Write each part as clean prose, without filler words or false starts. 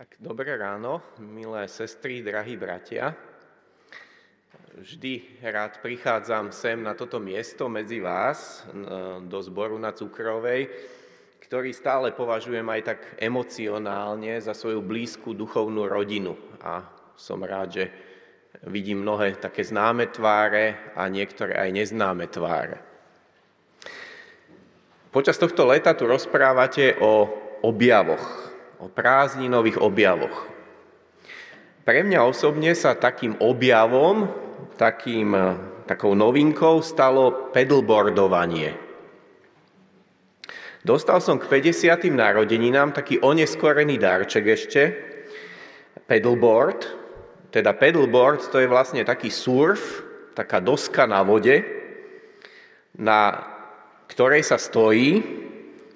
Tak dobré ráno, milé sestry, drahí bratia. Vždy rád prichádzam sem na toto miesto medzi vás, do zboru na Cukrovej, ktorý stále považujem aj tak emocionálne za svoju blízku duchovnú rodinu. A som rád, že vidím mnohé také známe tváre a niektoré aj neznáme tváre. Počas tohto leta tu rozprávate o objavoch. O prázdninových objavoch. Pre mňa osobne sa takým objavom, takou novinkou stalo pedalboardovanie. Dostal som k 50. narodeninám taký oneskorený darček ešte, pedalboard. Teda pedalboard to je vlastne taký surf, taká doska na vode, na ktorej sa stojí,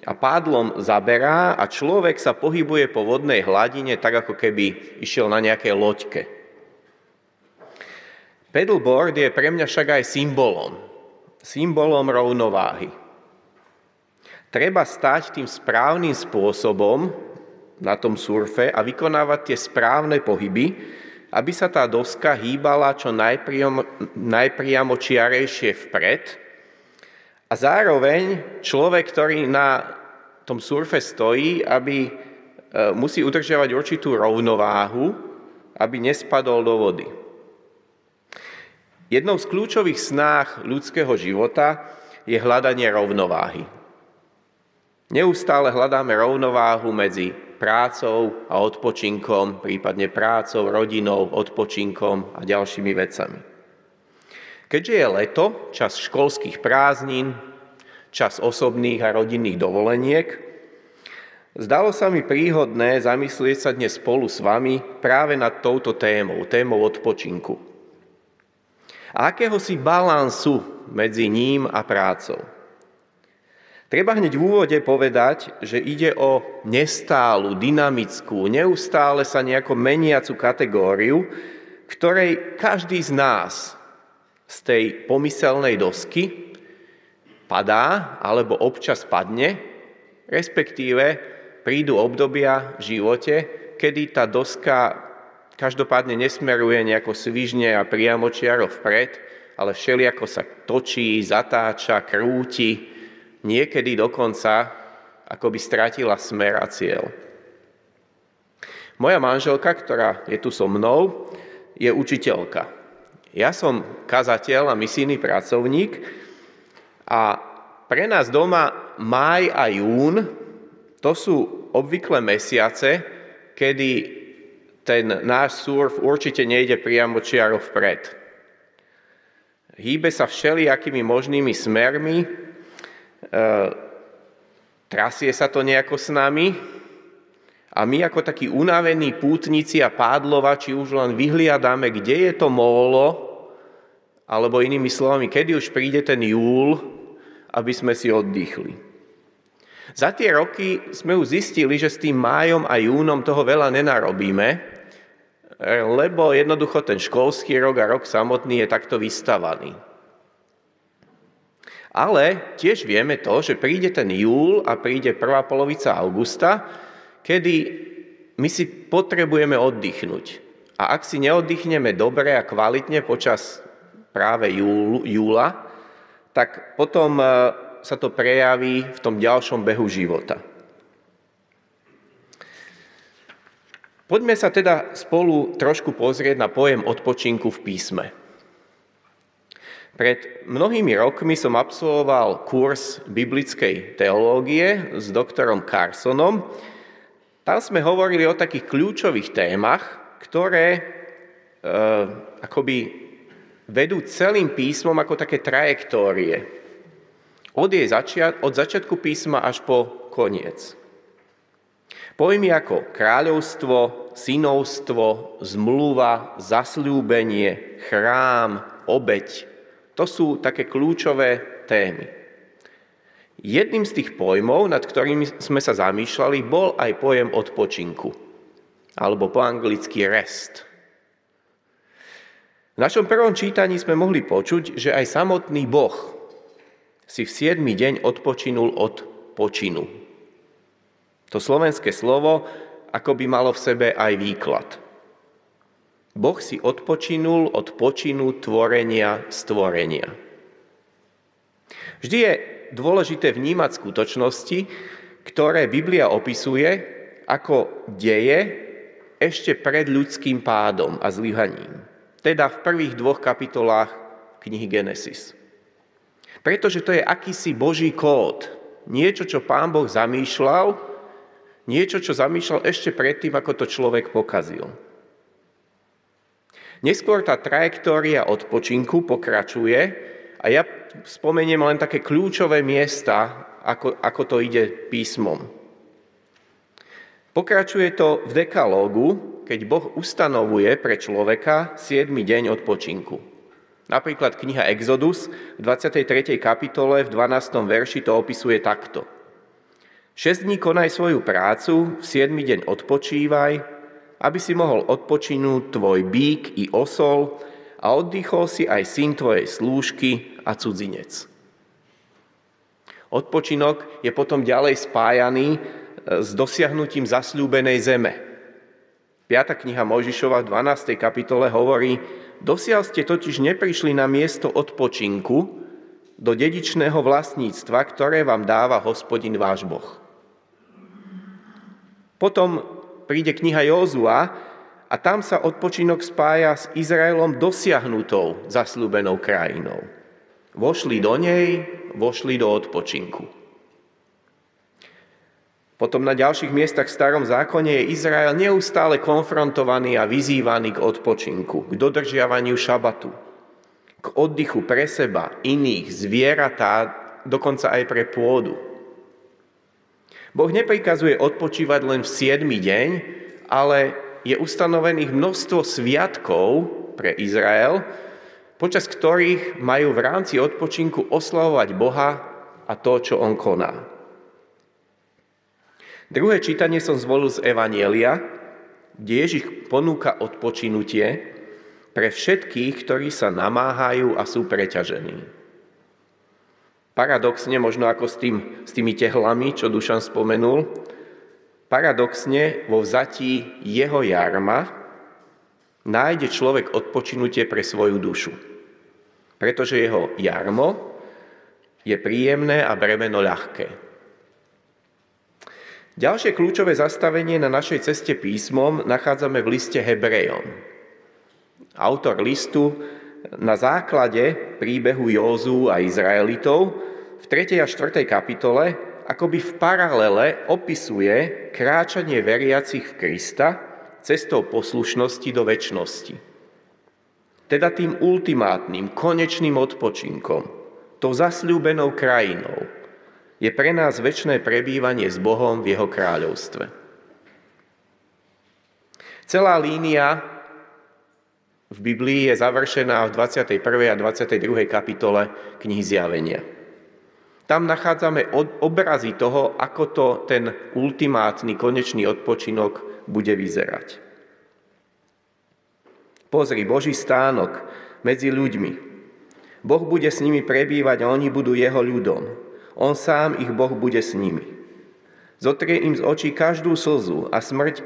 a pádlom zaberá a človek sa pohybuje po vodnej hladine, tak ako keby išiel na nejakej loďke. Pedalboard je pre mňa však aj symbolom rovnováhy. Treba stať tým správnym spôsobom na tom surfe a vykonávať tie správne pohyby, aby sa tá doska hýbala čo najpriamočiarejšie vpred. A zároveň človek, ktorý na tom surfe stojí, musí udržiavať určitú rovnováhu, aby nespadol do vody. Jednou z kľúčových snách ľudského života je hľadanie rovnováhy. Neustále hľadáme rovnováhu medzi prácou a odpočinkom, prípadne prácou, rodinou, odpočinkom a ďalšími vecami. Keďže je leto, čas školských prázdnin, čas osobných a rodinných dovoleniek, zdalo sa mi príhodné zamyslieť sa dnes spolu s vami práve nad touto témou odpočinku. A akéhosi balansu medzi ním a prácou. Treba hneď v úvode povedať, že ide o nestálu, dynamickú, neustále sa nejako meniacu kategóriu, ktorej každý z nás z tej pomyselnej dosky padá, alebo občas padne, respektíve prídu obdobia v živote, kedy tá doska každopádne nesmeruje nejako svižne a priamočiaro vpred, ale všeliako sa točí, zatáča, krúti, niekedy dokonca akoby stratila smer a cieľ. Moja manželka, ktorá je tu so mnou, je učiteľka. Ja som kazateľ a misijný pracovník a pre nás doma máj a jún to sú obvykle mesiace, kedy ten náš surf určite nejde priamočiaro vpred. Hýbe sa všelijakými možnými smermi, trasie sa to nejako s nami a my ako takí unavení pútnici a pádlovači už len vyhliadáme, kde je to mólo, alebo inými slovami, kedy už príde ten júl, aby sme si oddychli. Za tie roky sme už zistili, že s tým májom a júnom toho veľa nenarobíme, lebo jednoducho ten školský rok a rok samotný je takto vystavaný. Ale tiež vieme to, že príde ten júl a príde prvá polovica augusta, kedy my si potrebujeme oddychnúť. A ak si neoddychneme dobre a kvalitne počas práve júla, tak potom sa to prejaví v tom ďalšom behu života. Poďme sa teda spolu trošku pozrieť na pojem odpočinku v písme. Pred mnohými rokmi som absolvoval kurz biblickej teológie s doktorom Carsonom. Tam sme hovorili o takých kľúčových témach, ktoré akoby vedú celým písmom ako také trajektórie. Od začiatku písma až po koniec. Pojmy ako kráľovstvo, synovstvo, zmluva, zasľúbenie, chrám, obeť. To sú také kľúčové témy. Jedným z tých pojmov, nad ktorými sme sa zamýšľali, bol aj pojem odpočinku. Alebo po anglicky rest. V našom prvom čítaní sme mohli počuť, že aj samotný Boh si v 7. deň odpočinul od počinu. To slovenské slovo ako by malo v sebe aj výklad. Boh si odpočinul od počinu tvorenia stvorenia. Vždy je dôležité vnímať skutočnosti, ktoré Biblia opisuje ako deje ešte pred ľudským pádom a zlyhaním. Teda v prvých dvoch kapitolách knihy Genesis. Pretože to je akýsi Boží kód. Niečo, čo Pán Boh zamýšľal, niečo, čo zamýšľal ešte predtým, ako to človek pokazil. Neskôr tá trajektória odpočinku pokračuje a ja spomeniem len také kľúčové miesta, ako to ide písmom. Pokračuje to v dekalógu, keď Boh ustanovuje pre človeka 7. deň odpočinku. Napríklad kniha Exodus v 23. kapitole v 12. verši to opisuje takto. 6 dní konaj svoju prácu, v 7. deň odpočívaj, aby si mohol odpočinúť tvoj bík i osol a oddychol si aj syn tvojej slúžky a cudzinec. Odpočinok je potom ďalej spájaný s dosiahnutím zasľúbenej zeme. 5. kniha Mojžišova v 12. kapitole hovorí: Dosiaľ ste totiž neprišli na miesto odpočinku do dedičného vlastníctva, ktoré vám dáva Hospodin váš Boh. Potom príde kniha Jozua a tam sa odpočinok spája s Izraelom dosiahnutou zasľúbenou krajinou. Vošli do nej, vošli do odpočinku. Potom na ďalších miestach v Starom zákone je Izrael neustále konfrontovaný a vyzývaný k odpočinku, k dodržiavaniu šabatu, k oddychu pre seba, iných, zvieratá, dokonca aj pre pôdu. Boh neprikazuje odpočívať len v 7. deň, ale je ustanovených množstvo sviatkov pre Izrael, počas ktorých majú v rámci odpočinku oslavovať Boha a to, čo on koná. Druhé čítanie som zvolil z Evanjelia, kde Ježiš ponúka odpočinutie pre všetkých, ktorí sa namáhajú a sú preťažení. Paradoxne, možno ako s tými tehlami, čo Dušan spomenul, paradoxne vo vzatí jeho jarma nájde človek odpočinutie pre svoju dušu. Pretože jeho jarmo je príjemné a bremeno ľahké. Ďalšie kľúčové zastavenie na našej ceste písmom nachádzame v liste Hebrejom. Autor listu na základe príbehu Józu a Izraelitov v 3. a 4. kapitole akoby v paralele opisuje kráčanie veriacich v Krista cestou poslušnosti do večnosti. Teda tým ultimátnym, konečným odpočinkom, tou zasľúbenou krajinou, je pre nás večné prebývanie s Bohom v jeho kráľovstve. Celá línia v Biblii je završená v 21. a 22. kapitole knihy Zjavenia. Tam nachádzame obrazy toho, ako to ten ultimátny, konečný odpočinok bude vyzerať. Pozri, Boží stánok medzi ľuďmi. Boh bude s nimi prebývať a oni budú jeho ľudom. On sám, ich Boh, bude s nimi. Zotrie im z očí každú slzu a smrť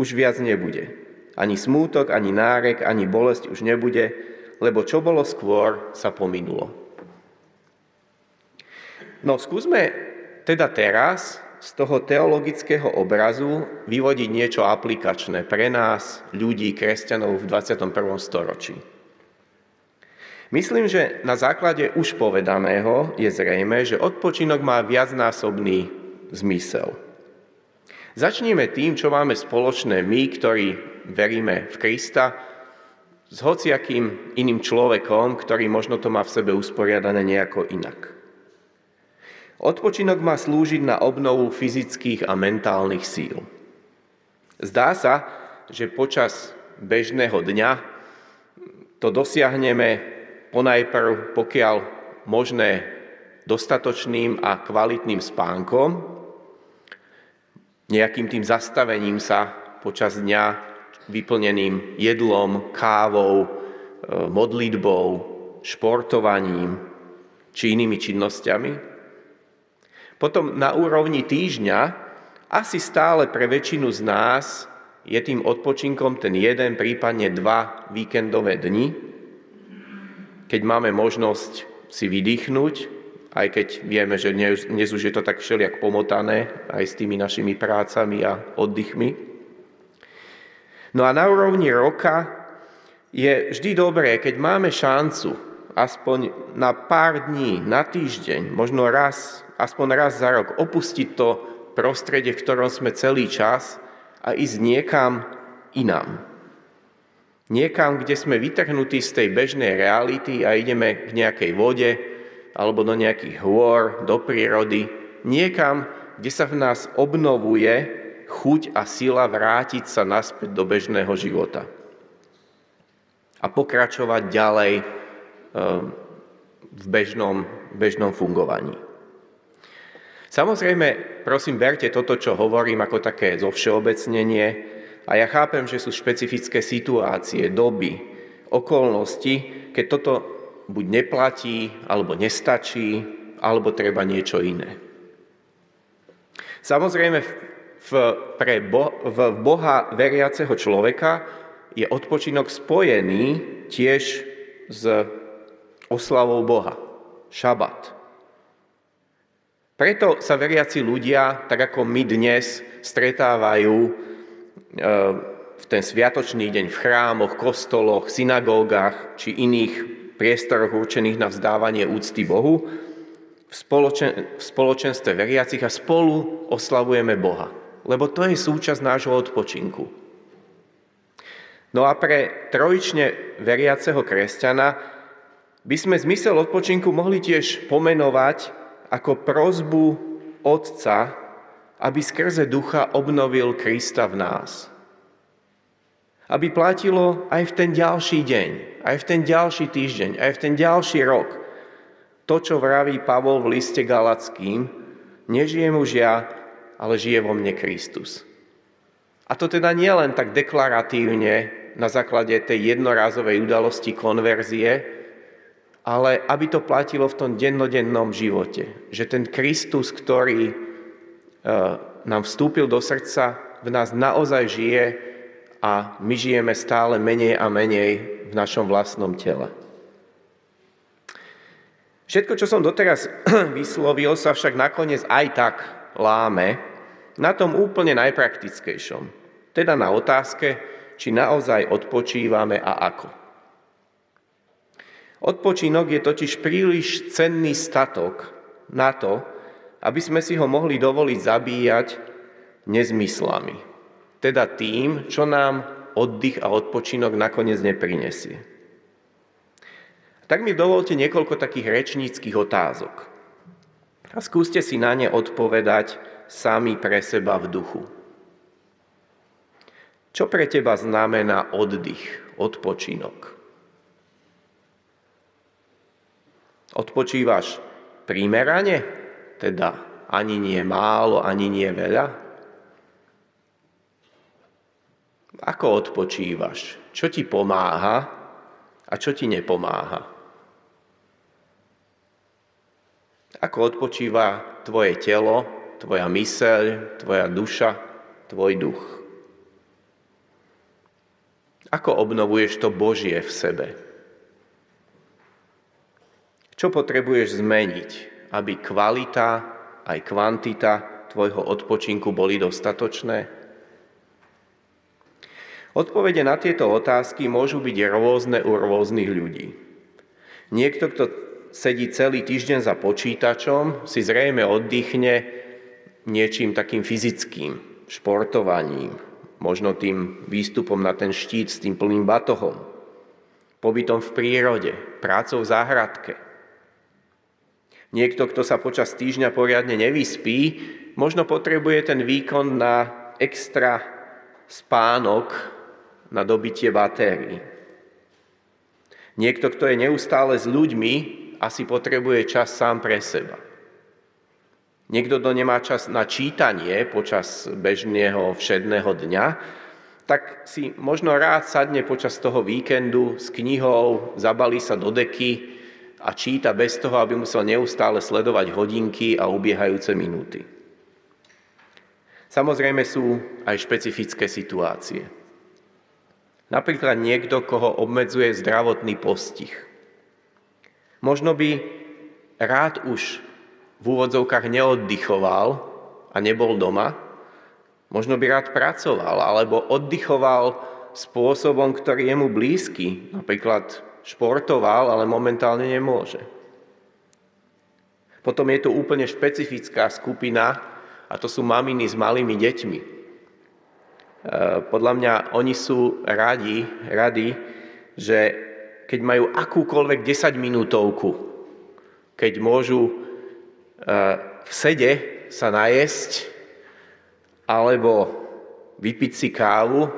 už viac nebude. Ani smútok, ani nárek, ani bolesť už nebude, lebo čo bolo skôr, sa pominulo. No skúsme teda teraz z toho teologického obrazu vyvodiť niečo aplikačné pre nás, ľudí, kresťanov v 21. storočí. Myslím, že na základe už povedaného je zrejmé, že odpočinok má viacnásobný zmysel. Začnime tým, čo máme spoločné my, ktorí veríme v Krista, s hociakým iným človekom, ktorý možno to má v sebe usporiadané nejako inak. Odpočinok má slúžiť na obnovu fyzických a mentálnych síl. Zdá sa, že počas bežného dňa to dosiahneme ponajprv, pokiaľ možné, dostatočným a kvalitným spánkom, nejakým tým zastavením sa počas dňa, vyplneným jedlom, kávou, modlitbou, športovaním či inými činnosťami. Potom na úrovni týždňa Asi stále pre väčšinu z nás je tým odpočinkom ten jeden, prípadne dva víkendové dni, keď máme možnosť si vydýchnuť, aj keď vieme, že dnes už je to tak všelijak pomotané, aj s tými našimi prácami a oddychmi. No a na úrovni roka je vždy dobré, keď máme šancu aspoň na pár dní, na týždeň, možno raz, aspoň raz za rok opustiť to prostredie, v ktorom sme celý čas a ísť niekam inám. Niekam, kde sme vytrhnutí z tej bežnej reality a ideme k nejakej vode, alebo do nejakých hôr, do prírody, niekam, kde sa v nás obnovuje chuť a sila vrátiť sa naspäť do bežného života a pokračovať ďalej v bežnom fungovaní. Samozrejme, prosím, berte toto, čo hovorím, ako také zovšeobecnenie a ja chápem, že sú špecifické situácie, doby, okolnosti, keď toto buď neplatí, alebo nestačí, alebo treba niečo iné. Samozrejme, pre Boha veriaceho človeka je odpočinok spojený tiež s oslavou Boha, šabat. Preto sa veriaci ľudia, tak ako my dnes, stretávajú v ten sviatočný deň v chrámoch, kostoloch, synagógach či iných priestoroch určených na vzdávanie úcty Bohu, v spoločenstve veriacich a spolu oslavujeme Boha. Lebo to je súčasť nášho odpočinku. No a pre trojične veriaceho kresťana by sme zmysel odpočinku mohli tiež pomenovať ako prosbu Otca, aby skrze Ducha obnovil Krista v nás. Aby platilo aj v ten ďalší deň, aj v ten ďalší týždeň, aj v ten ďalší rok. To, čo vraví Pavol v liste Galatským, nežijem už ja, ale žije vo mne Kristus. A to teda nie len tak deklaratívne na základe tej jednorázovej udalosti konverzie, ale aby to platilo v tom dennodennom živote. Že ten Kristus, ktorý nám vstúpil do srdca, v nás naozaj žije a my žijeme stále menej a menej v našom vlastnom tele. Všetko, čo som doteraz vyslovil, sa však nakoniec aj tak láme na tom úplne najpraktickejšom. Teda na otázke, či naozaj odpočívame a ako. Odpočinok je totiž príliš cenný statok na to, aby sme si ho mohli dovoliť zabíjať nezmyslami. Teda tým, čo nám oddych a odpočinok nakoniec neprinesie. Tak mi dovolte niekoľko takých rečníckych otázok. A skúste si na ne odpovedať sami pre seba v duchu. Čo pre teba znamená oddych, odpočinok? Odpočívaš primerane? Teda ani nie málo, ani nie veľa? Ako odpočívaš? Čo ti pomáha a čo ti nepomáha? Ako odpočíva tvoje telo, tvoja myseľ, tvoja duša, tvoj duch? Ako obnovuješ to Božie v sebe? Čo potrebuješ zmeniť, aby kvalita aj kvantita tvojho odpočinku boli dostatočné? Odpovede na tieto otázky môžu byť rôzne u rôznych ľudí. Niekto, kto sedí celý týždeň za počítačom, si zrejme oddychne niečím takým fyzickým, športovaním, možno tým výstupom na ten štít s tým plným batohom, pobytom v prírode, prácou v záhradke. Niekto, kto sa počas týždňa poriadne nevyspí, možno potrebuje ten víkend na extra spánok, na dobitie batérií. Niekto, kto je neustále s ľuďmi, asi potrebuje čas sám pre seba. Niekto, kto nemá čas na čítanie počas bežného všedného dňa, tak si možno rád sadne počas toho víkendu s knihou, zabalí sa do deky a číta bez toho, aby musel neustále sledovať hodinky a ubiehajúce minúty. Samozrejme sú aj špecifické situácie. Napríklad niekto, koho obmedzuje zdravotný postih. Možno by rád už v úvodzovkách neoddychoval a nebol doma. Možno by rád pracoval alebo oddychoval spôsobom, ktorý je mu blízky. Napríklad športoval, ale momentálne nemôže. Potom je to úplne špecifická skupina a to sú maminy s malými deťmi. Podľa mňa oni sú radi, že keď majú akúkoľvek 10-minútovku, keď môžu v sede sa najesť alebo vypiť si kávu,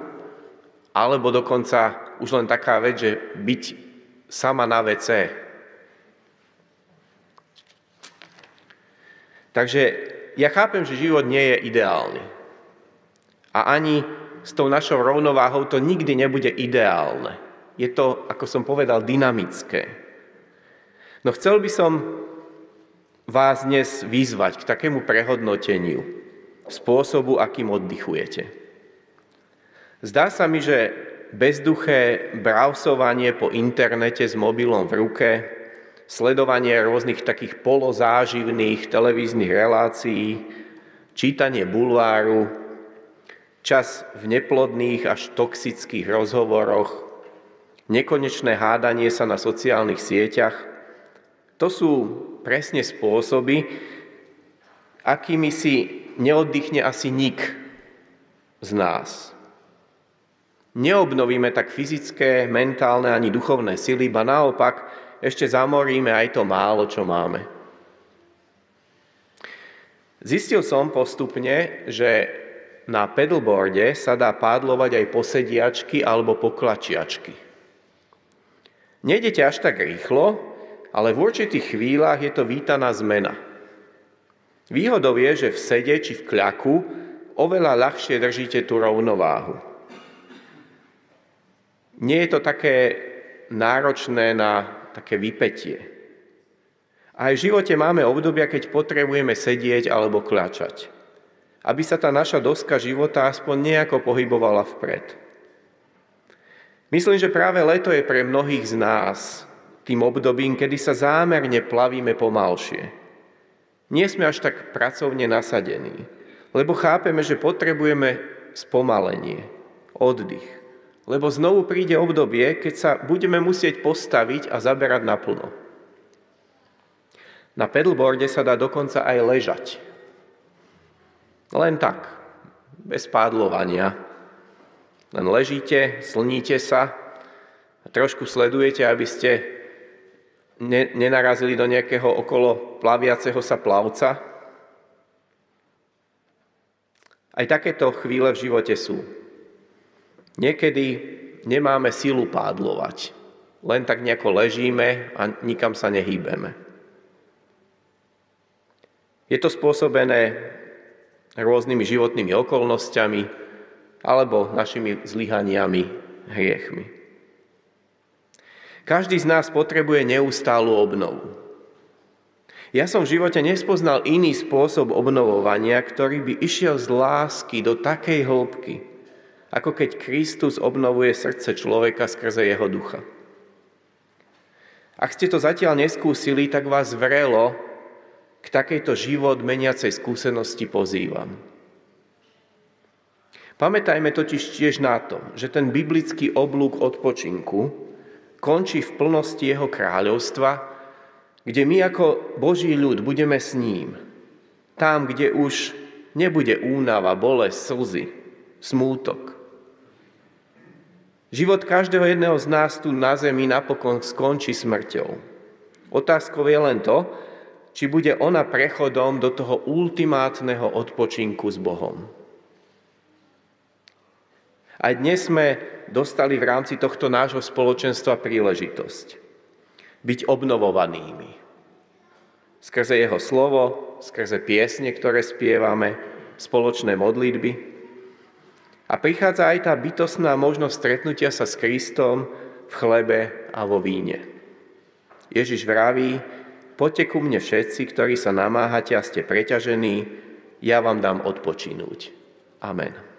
alebo dokonca už len taká vec, že byť sama na WC. Takže ja chápem, že život nie je ideálny. A ani s tou našou rovnováhou to nikdy nebude ideálne. Je to, ako som povedal, dynamické. No chcel by som vás dnes vyzvať k takému prehodnoteniu spôsobu, akým oddychujete. Zdá sa mi, že bezduché browsovanie po internete s mobilom v ruke, sledovanie rôznych takých polozáživných televíznych relácií, čítanie bulváru, čas v neplodných až toxických rozhovoroch, nekonečné hádanie sa na sociálnych sieťach. To sú presne spôsoby, akými si neoddychne asi nik z nás. Neobnovíme tak fyzické, mentálne ani duchovné sily, ba naopak, ešte zamoríme aj to málo, čo máme. Zistil som postupne, že na pedalboarde sa dá pádlovať aj posediačky alebo poklačiačky. Nejdete až tak rýchlo, ale v určitých chvíľach je to vítaná zmena. Výhodou je, že v sede či v kľaku oveľa ľahšie držíte tú rovnováhu. Nie je to také náročné na také vypätie. A aj v živote máme obdobia, keď potrebujeme sedieť alebo kľačať, aby sa tá naša doska života aspoň nejako pohybovala vpred. Myslím, že práve leto je pre mnohých z nás tým obdobím, kedy sa zámerne plavíme pomalšie. Nie sme až tak pracovne nasadení, lebo chápeme, že potrebujeme spomalenie, oddych. Lebo znovu príde obdobie, keď sa budeme musieť postaviť a zaberať naplno. Na pedalboarde sa dá dokonca aj ležať. Len tak, bez pádlovania. Len ležíte, slníte sa a trošku sledujete, aby ste nenarazili do nejakého okolo plaviaceho sa plavca. Aj takéto chvíle v živote sú. Niekedy nemáme silu pádlovať. Len tak nejako ležíme a nikam sa nehýbeme. Je to spôsobené rôznymi životnými okolnostiami alebo našimi zlyhaniami, hriechmi. Každý z nás potrebuje neustálu obnovu. Ja som v živote nespoznal iný spôsob obnovovania, ktorý by išiel z lásky do takej hĺbky, ako keď Kristus obnovuje srdce človeka skrze jeho ducha. Ak ste to zatiaľ neskúsili, tak vás vrelo k takejto život meniacej skúsenosti pozývam. Pamätajme totiž tiež na to, že ten biblický oblúk odpočinku končí v plnosti jeho kráľovstva, kde my ako Boží ľud budeme s ním. Tam, kde už nebude únava, bolesť, slzy, smútok. Život každého jedného z nás tu na zemi napokon skončí smrťou. Otázkou je len to, či bude ona prechodom do toho ultimátneho odpočinku s Bohom. A dnes sme dostali v rámci tohto nášho spoločenstva príležitosť byť obnovovanými. Skrze jeho slovo, skrze piesne, ktoré spievame, spoločné modlitby. A prichádza aj tá bytostná možnosť stretnutia sa s Kristom v chlebe a vo víne. Ježiš vraví, poďte ku mne všetci, ktorí sa namáhate a ste preťažení, ja vám dám odpočinúť. Amen.